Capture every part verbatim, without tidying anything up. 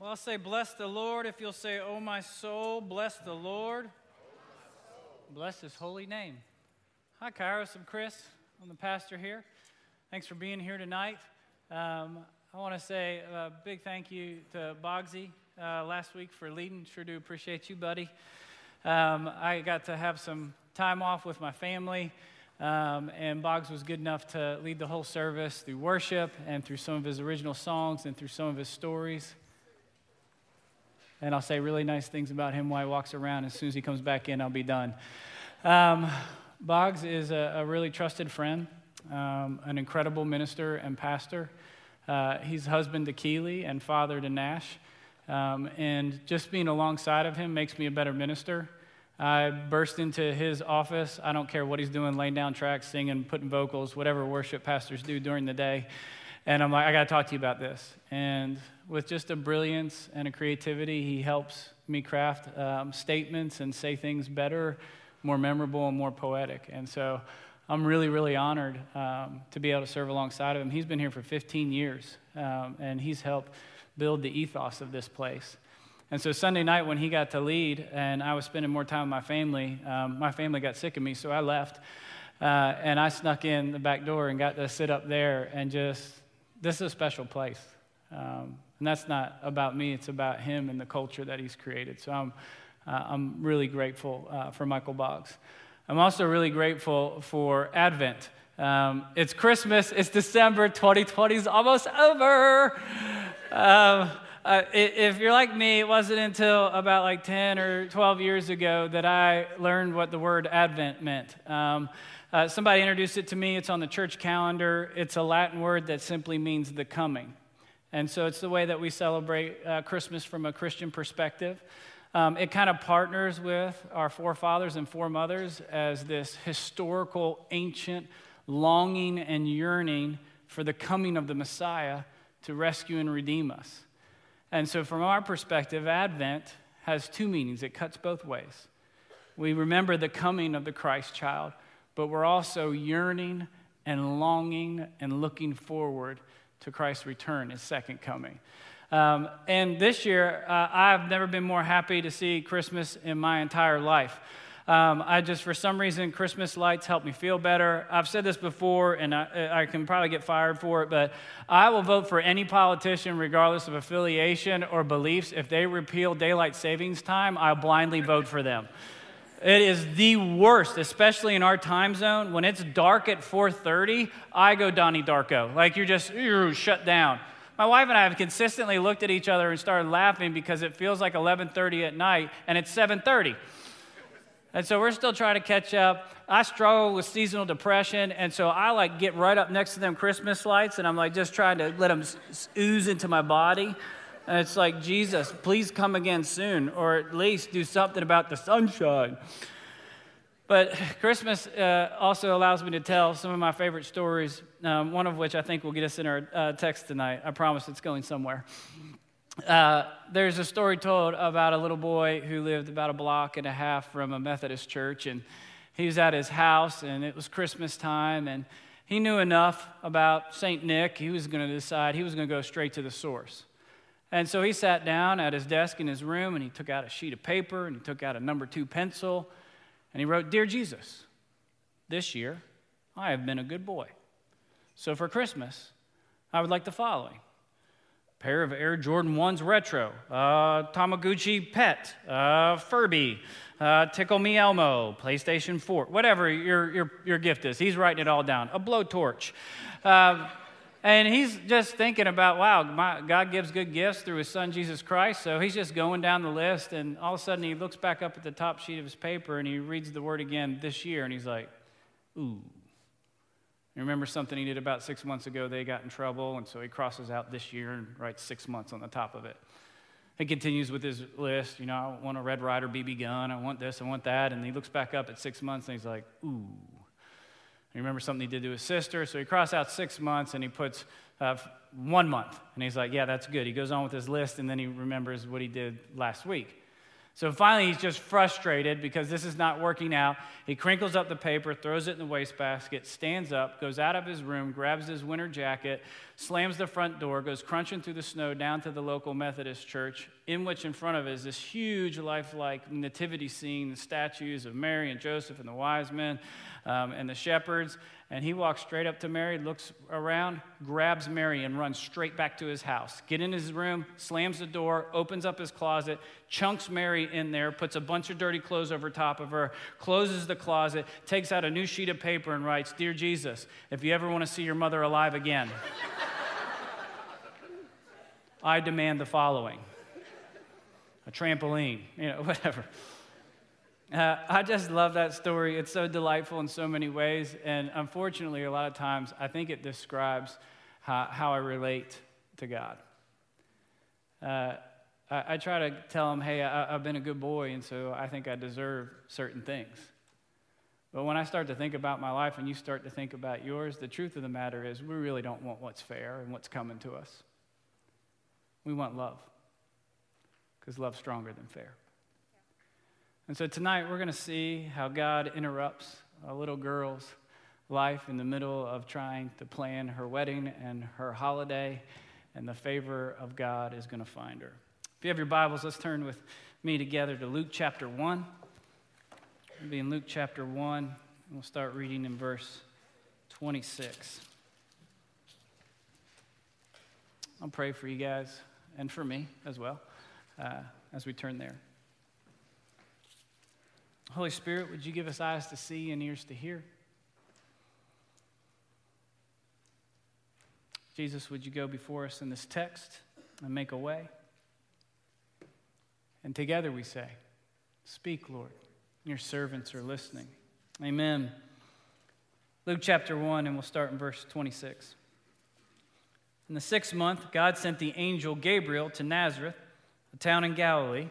Well, I'll say, bless the Lord. If you'll say, oh, my soul, bless the Lord. Oh, my soul. Bless his holy name. Hi, Kairos. I'm Chris. I'm the pastor here. Thanks for being here tonight. Um, I want to say a big thank you to Boggsy uh, last week for leading. Sure do appreciate you, buddy. Um, I got to have some time off with my family, um, and Boggs was good enough to lead the whole service through worship and through some of his original songs and through some of his stories. And I'll say really nice things about him while he walks around. As soon as he comes back in, I'll be done. Um, Boggs is a, a really trusted friend, um, an incredible minister and pastor. Uh, he's husband to Keeley and father to Nash. Um, and just being alongside of him makes me a better minister. I burst into his office. I don't care what he's doing, laying down tracks, singing, putting vocals, whatever worship pastors do during the day. And I'm like, I got to talk to you about this. And with just a brilliance and a creativity, he helps me craft um, statements and say things better, more memorable, and more poetic. And so I'm really, really honored um, to be able to serve alongside of him. He's been here for fifteen years, um, and he's helped build the ethos of this place. And so Sunday night when he got to lead and I was spending more time with my family, um, my family got sick of me, so I left. Uh, and I snuck in the back door and got to sit up there and just... This is a special place, um, and that's not about me. It's about him and the culture that he's created. So I'm, uh, I'm really grateful uh, for Michael Boggs. I'm also really grateful for Advent. Um, it's Christmas. It's December. twenty twenty is almost over. Um, uh, if you're like me, it wasn't until about like ten or twelve years ago that I learned what the word Advent meant. Um, Uh, somebody introduced it to me. It's on the church calendar. It's a Latin word that simply means the coming. And so it's the way that we celebrate uh, Christmas from a Christian perspective. Um, it kind of partners with our forefathers and foremothers as this historical, ancient longing and yearning for the coming of the Messiah to rescue and redeem us. And so from our perspective, Advent has two meanings. It cuts both ways. We remember the coming of the Christ child, but we're also yearning and longing and looking forward to Christ's return, his second coming. Um, and this year, uh, I've never been more happy to see Christmas in my entire life. Um, I just, for some reason, Christmas lights help me feel better. I've said this before, and I, I can probably get fired for it, but I will vote for any politician, regardless of affiliation or beliefs. If they repeal daylight savings time, I'll blindly vote for them. It is the worst, especially in our time zone. When it's dark at four thirty, I go Donnie Darko. Like, you're just ew, shut down. My wife and I have consistently looked at each other and started laughing because it feels like eleven thirty at night, and it's seven thirty. And so we're still trying to catch up. I struggle with seasonal depression, and so I, like, get right up next to them Christmas lights, and I'm, like, just trying to let them ooze into my body. And it's like, Jesus, please come again soon, or at least do something about the sunshine. But Christmas uh, also allows me to tell some of my favorite stories, um, one of which I think will get us in our uh, text tonight. I promise it's going somewhere. Uh, there's a story told about a little boy who lived about a block and a half from a Methodist church, and he was at his house, and it was Christmas time, and he knew enough about Saint Nick. He was going to decide he was going to go straight to the source. And so he sat down at his desk in his room, and he took out a sheet of paper, and he took out a number two pencil, and he wrote, Dear Jesus, this year I have been a good boy. So for Christmas, I would like the following. A pair of Air Jordan ones retro, uh, Tamagotchi pet, uh, Furby, uh, Tickle Me Elmo, PlayStation four, whatever your, your, your gift is. He's writing it all down. A blowtorch. Uh, And he's just thinking about, wow, my, God gives good gifts through his son, Jesus Christ. So he's just going down the list, and all of a sudden he looks back up at the top sheet of his paper, and he reads the word again, this year, and he's like, ooh. You remember something he did about six months ago? They got in trouble, and so he crosses out this year and writes six months on the top of it. He continues with his list. You know, I want a Red Ryder B B gun. I want this. I want that. And he looks back up at six months, and he's like, ooh. He remembers something he did to his sister, so he crossed out six months, and he puts uh, one month. And he's like, yeah, that's good. He goes on with his list, and then he remembers what he did last week. So finally, he's just frustrated because this is not working out. He crinkles up the paper, throws it in the wastebasket, stands up, goes out of his room, grabs his winter jacket, slams the front door, goes crunching through the snow down to the local Methodist church, in which in front of it is this huge lifelike nativity scene, the statues of Mary and Joseph and the wise men um, and the shepherds. And he walks straight up to Mary, looks around, grabs Mary, and runs straight back to his house. Gets in his room, slams the door, opens up his closet, chunks Mary in there, puts a bunch of dirty clothes over top of her, closes the closet, takes out a new sheet of paper and writes, "Dear Jesus, if you ever want to see your mother alive again, I demand the following." A trampoline, you know, whatever. Uh, I just love that story. It's so delightful in so many ways, and unfortunately, a lot of times, I think it describes how, how I relate to God. Uh, I, I try to tell him, hey, I, I've been a good boy, and so I think I deserve certain things. But when I start to think about my life and you start to think about yours, the truth of the matter is we really don't want what's fair and what's coming to us. We want love, because love's stronger than fair. And so tonight we're going to see how God interrupts a little girl's life in the middle of trying to plan her wedding and her holiday, and the favor of God is going to find her. If you have your Bibles, let's turn with me together to Luke chapter one. We'll be in Luke chapter one, and we'll start reading in verse twenty-six. I'll pray for you guys and for me as well uh, as we turn there. Holy Spirit, would you give us eyes to see and ears to hear? Jesus, would you go before us in this text and make a way? And together we say, speak, Lord. Your servants are listening. Amen. Luke chapter one, and we'll start in verse twenty-six. In the sixth month, God sent the angel Gabriel to Nazareth, a town in Galilee,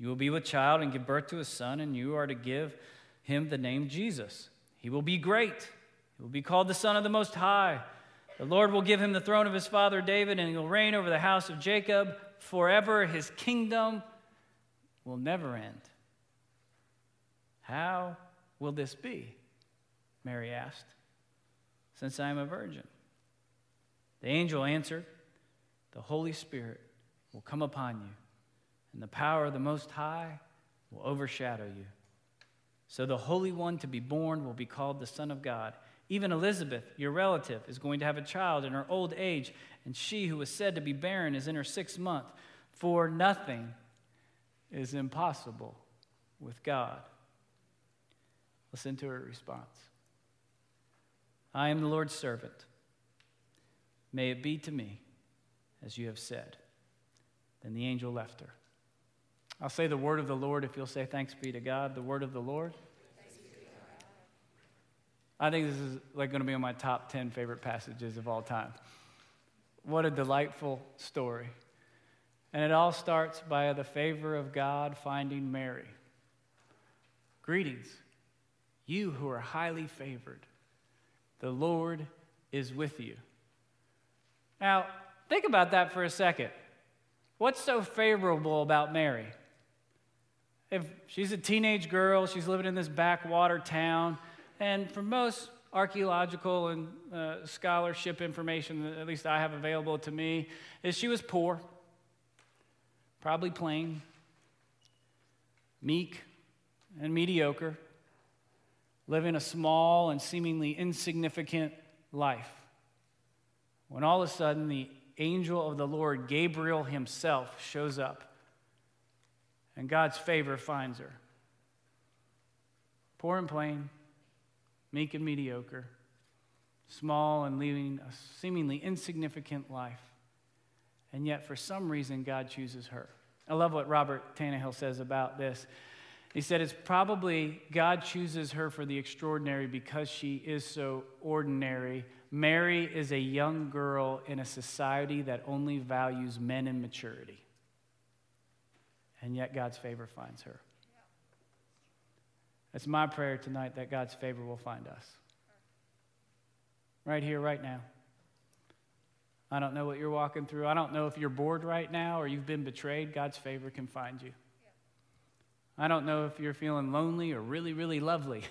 You will be with child and give birth to a son, and you are to give him the name Jesus. He will be great. He will be called the Son of the Most High. The Lord will give him the throne of his father David, and he will reign over the house of Jacob forever. His kingdom will never end." "How will this be?" Mary asked, "since I am a virgin?" The angel answered, "The Holy Spirit will come upon you, and the power of the Most High will overshadow you. So the Holy One to be born will be called the Son of God. Even Elizabeth, your relative, is going to have a child in her old age, and she who was said to be barren is in her sixth month, for nothing is impossible with God." Listen to her response. "I am the Lord's servant. May it be to me as you have said." Then the angel left her. I'll say the word of the Lord if you'll say thanks be to God. The word of the Lord. Thanks be to God. I think this is like going to be on my top ten favorite passages of all time. What a delightful story. And it all starts by the favor of God finding Mary. Greetings, you who are highly favored. The Lord is with you. Now, think about that for a second. What's so favorable about Mary? If she's a teenage girl, she's living in this backwater town, and for most archaeological and uh, scholarship information, at least I have available to me, is she was poor, probably plain, meek, and mediocre, living a small and seemingly insignificant life, when all of a sudden the angel of the Lord, Gabriel himself, shows up, and God's favor finds her. Poor and plain, meek and mediocre, small and leading a seemingly insignificant life, and yet for some reason God chooses her. I love what Robert Tannehill says about this. He said it's probably God chooses her for the extraordinary because she is so ordinary. Mary is a young girl in a society that only values men and maturity. And yet God's favor finds her. That's my prayer tonight, that God's favor will find us. Right here, right now. I don't know what you're walking through. I don't know if you're bored right now or you've been betrayed. God's favor can find you. I don't know if you're feeling lonely or really, really lovely.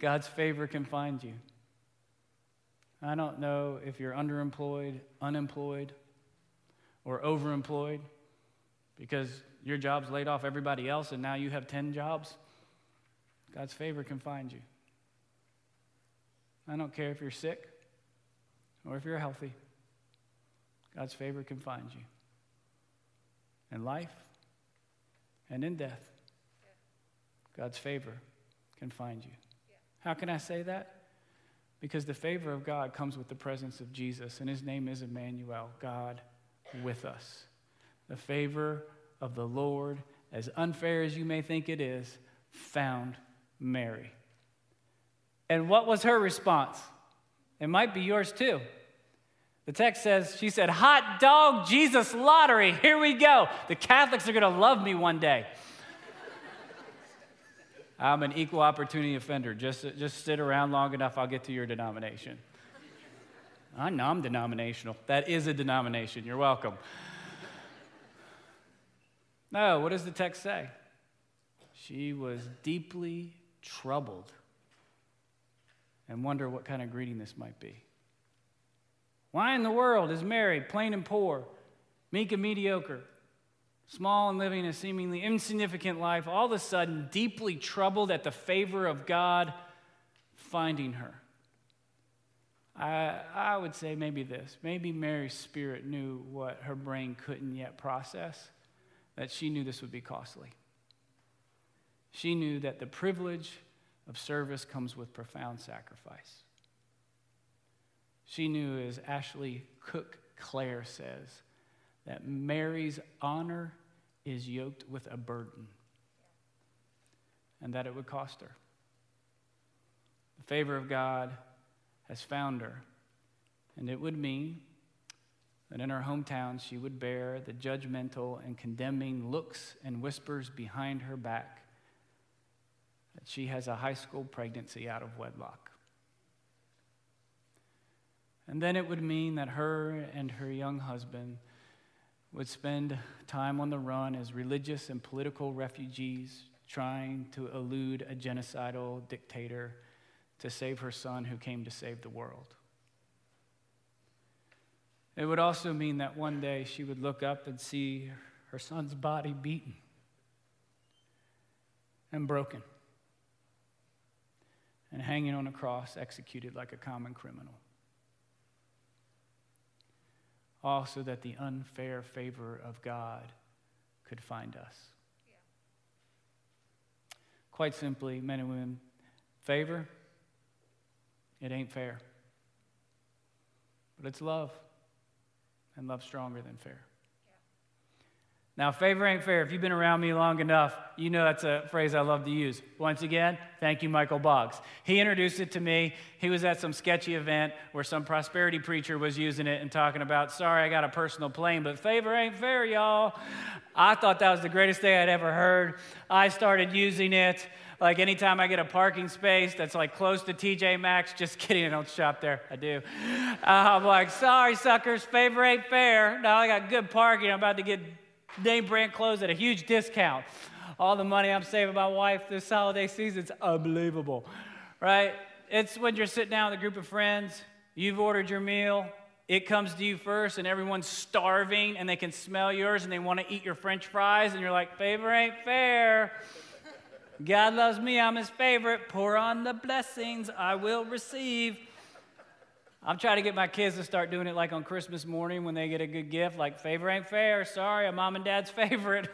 God's favor can find you. I don't know if you're underemployed, unemployed, or overemployed because your job's laid off everybody else and now you have ten jobs. God's favor can find you. I don't care if you're sick or if you're healthy. God's favor can find you in life and in death. God's favor can find you. Yeah. How can I say that? Because the favor of God comes with the presence of Jesus, and his name is Emmanuel, God with us. The favor of the Lord, as unfair as you may think it is, found Mary. And what was her response? It might be yours too. The text says, she said, hot dog Jesus lottery, here we go. The Catholics are going to love me one day. I'm an equal opportunity offender. Just, just sit around long enough, I'll get to your denomination. I'm non-denominational. That is a denomination. You're welcome. No, what does the text say? She was deeply troubled and wondered what kind of greeting this might be. Why in the world is Mary plain and poor, meek and mediocre, small and living a seemingly insignificant life, all of a sudden deeply troubled at the favor of God finding her? I, I would say maybe this. Maybe Mary's spirit knew what her brain couldn't yet process, that she knew this would be costly. She knew that the privilege of service comes with profound sacrifice. She knew, as Ashley Cook Clare says, that Mary's honor is yoked with a burden and that it would cost her. The favor of God has found her, and it would mean that in her hometown she would bear the judgmental and condemning looks and whispers behind her back that she has a high school pregnancy out of wedlock. And then it would mean that her and her young husband would spend time on the run as religious and political refugees trying to elude a genocidal dictator to save her son who came to save the world. It would also mean that one day she would look up and see her son's body beaten and broken and hanging on a cross, executed like a common criminal. Also that the unfair favor of God could find us. Yeah. Quite simply, men and women, favor, it ain't fair. But it's love, and love stronger than fair. Yeah. Now, favor ain't fair. If you've been around me long enough, you know that's a phrase I love to use. Once again, thank you, Michael Boggs. He introduced it to me. He was at some sketchy event where some prosperity preacher was using it and talking about, sorry, I got a personal plane, but favor ain't fair, y'all. I thought that was the greatest thing I'd ever heard. I started using it. Like anytime I get a parking space that's like close to T J Maxx, just kidding, I don't shop there, I do. Uh, I'm like, sorry, suckers, favor ain't fair. Now I got good parking, I'm about to get name brand clothes at a huge discount. All the money I'm saving my wife this holiday season's unbelievable, right? It's when you're sitting down with a group of friends, you've ordered your meal, it comes to you first, and everyone's starving, and they can smell yours, and they want to eat your French fries, and you're like, favor ain't fair. God loves me, I'm his favorite. Pour on the blessings I will receive. I'm trying to get my kids to start doing it like on Christmas morning when they get a good gift, like favor ain't fair, sorry, I'm mom and dad's favorite.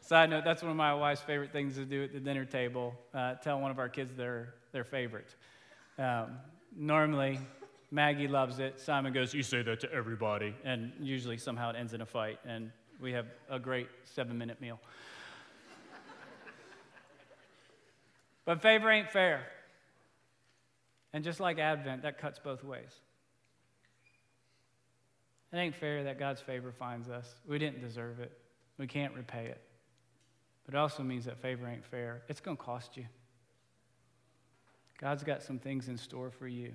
Side note, that's one of my wife's favorite things to do at the dinner table, uh, tell one of our kids their, their favorite. Um, normally, Maggie loves it. Simon goes, you say that to everybody. And usually somehow it ends in a fight, and we have a great seven-minute meal. But favor ain't fair. And just like Advent, that cuts both ways. It ain't fair that God's favor finds us. We didn't deserve it. We can't repay it. But it also means that favor ain't fair. It's going to cost you. God's got some things in store for you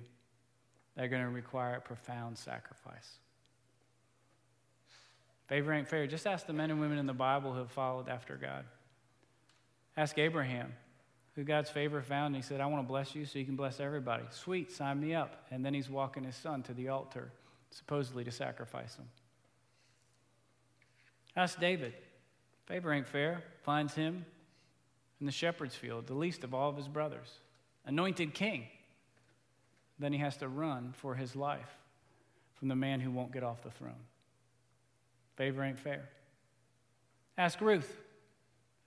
that are going to require a profound sacrifice. Favor ain't fair. Just ask the men and women in the Bible who have followed after God. Ask Abraham, who God's favor found, and he said, I want to bless you so you can bless everybody. Sweet, sign me up. And then he's walking his son to the altar, supposedly to sacrifice him. Ask David. Favor ain't fair. Finds him in the shepherd's field, the least of all of his brothers. Anointed king. Then he has to run for his life from the man who won't get off the throne. Favor ain't fair. Ask Ruth.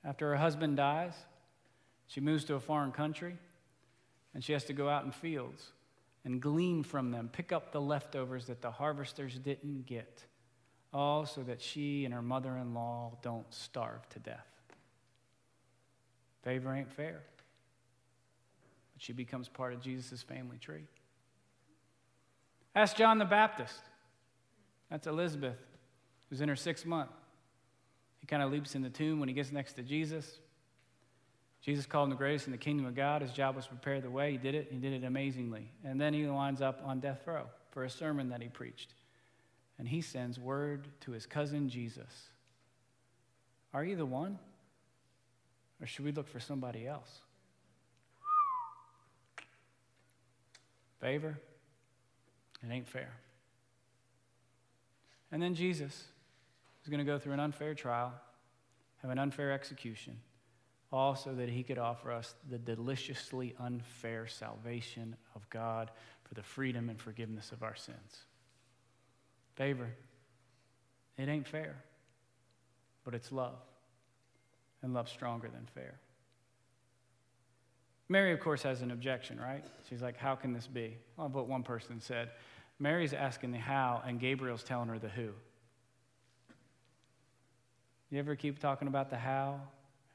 After her husband dies, she moves to a foreign country, and she has to go out in fields and glean from them, pick up the leftovers that the harvesters didn't get, all so that she and her mother-in-law don't starve to death. Favor ain't fair. But she becomes part of Jesus' family tree. Ask John the Baptist. That's Elizabeth, who's in her sixth month. He kind of leaps in the tomb when he gets next to Jesus. Jesus called him the greatest in the kingdom of God. His job was to prepare the way. He did it. He did it amazingly. And then he winds up on death row for a sermon that he preached. And he sends word to his cousin Jesus. Are you the one? Or should we look for somebody else? Favor? It ain't fair. And then Jesus is going to go through an unfair trial, have an unfair execution, all so that he could offer us the deliciously unfair salvation of God for the freedom and forgiveness of our sins. Favor, it ain't fair, but it's love, and love's stronger than fair. Mary, of course, has an objection, right? She's like, how can this be? Well, but one person said, Mary's asking the how, and Gabriel's telling her the who. You ever keep talking about the how,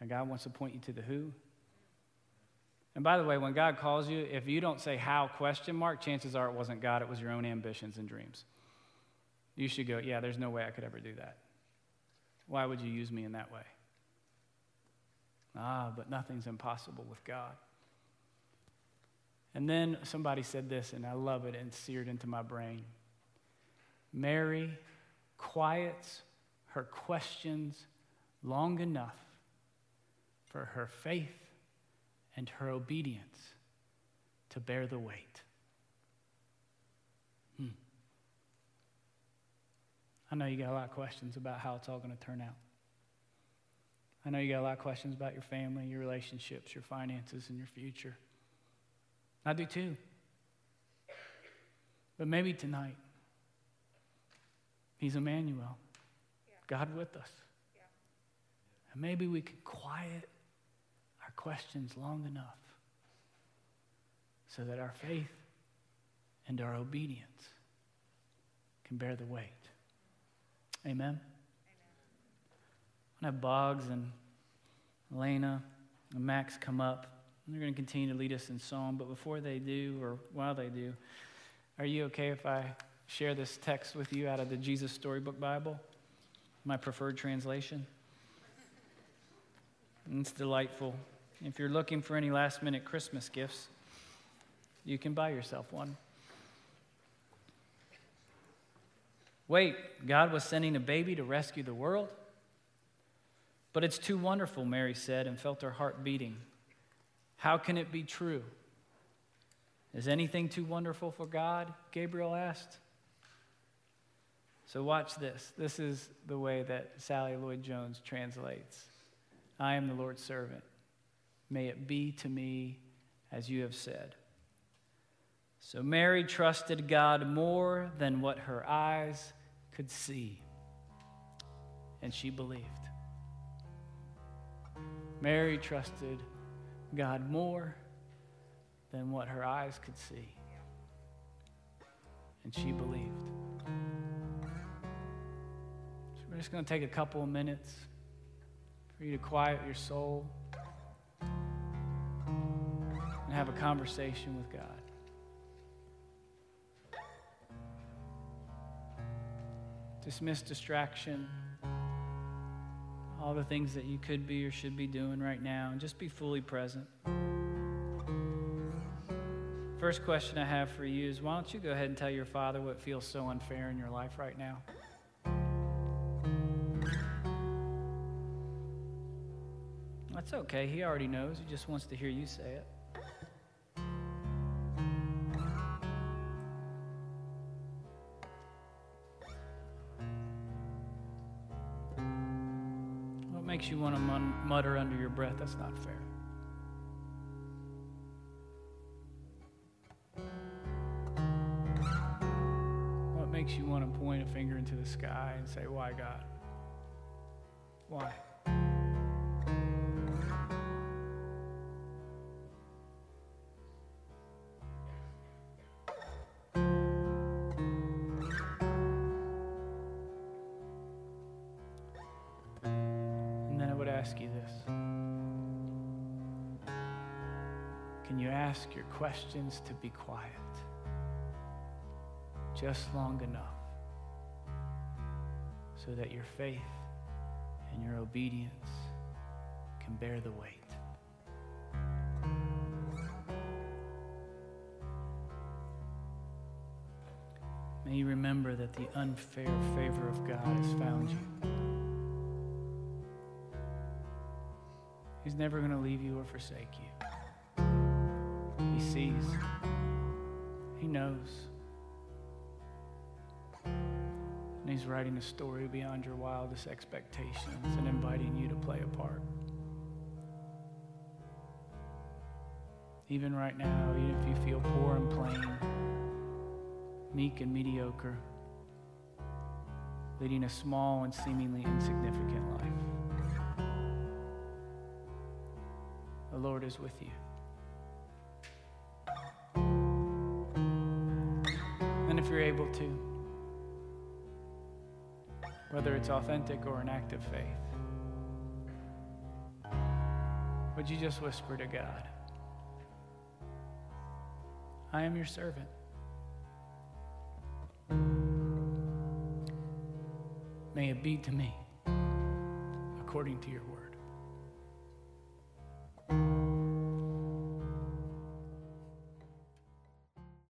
and God wants to point you to the who? And by the way, when God calls you, if you don't say how question mark, chances are it wasn't God, it was your own ambitions and dreams. You should go, yeah, there's no way I could ever do that. Why would you use me in that way? Ah, but nothing's impossible with God. And then somebody said this, and I love it, and seared into my brain. Mary quiets her questions long enough for her faith and her obedience to bear the weight. Hmm. I know you got a lot of questions about how it's all going to turn out. I know you got a lot of questions about your family, your relationships, your finances, and your future. I do too. But maybe tonight, he's Emmanuel, yeah. God with us. Yeah. And maybe we could quiet our questions long enough so that our faith and our obedience can bear the weight. Amen? Amen. I'm going to have Boggs and Elena and Max come up. They're going to continue to lead us in song, but before they do, or while they do, are you okay if I share this text with you out of the Jesus Storybook Bible, my preferred translation? And it's delightful. If you're looking for any last-minute Christmas gifts, you can buy yourself one. Wait, God was sending a baby to rescue the world? But it's too wonderful, Mary said, and felt her heart beating. How can it be true? Is anything too wonderful for God? Gabriel asked. So watch this. This is the way that Sally Lloyd-Jones translates. I am the Lord's servant. May it be to me as you have said. So Mary trusted God more than what her eyes could see, and she believed. Mary trusted God. God more than what her eyes could see. And she believed. So we're just going to take a couple of minutes for you to quiet your soul. and have a conversation with God. Dismiss distraction, all the things that you could be or should be doing right now, and just be fully present. First question I have for you is, why don't you go ahead and tell your Father what feels so unfair in your life right now? That's okay. He already knows. He just wants to hear you say it. You want to mutter under your breath, that's not fair. What makes you want to point a finger into the sky and say, why God? Why? Ask your questions to be quiet just long enough so that your faith and your obedience can bear the weight. May you remember that the unfair favor of God has found you. He's never going to leave you or forsake you. He sees. He knows. And he's writing a story beyond your wildest expectations and inviting you to play a part. Even right now, even if you feel poor and plain, meek and mediocre, leading a small and seemingly insignificant life, the Lord is with you. If you're able to, whether it's authentic or an act of faith, would you just whisper to God, I am your servant. May it be to me according to your word.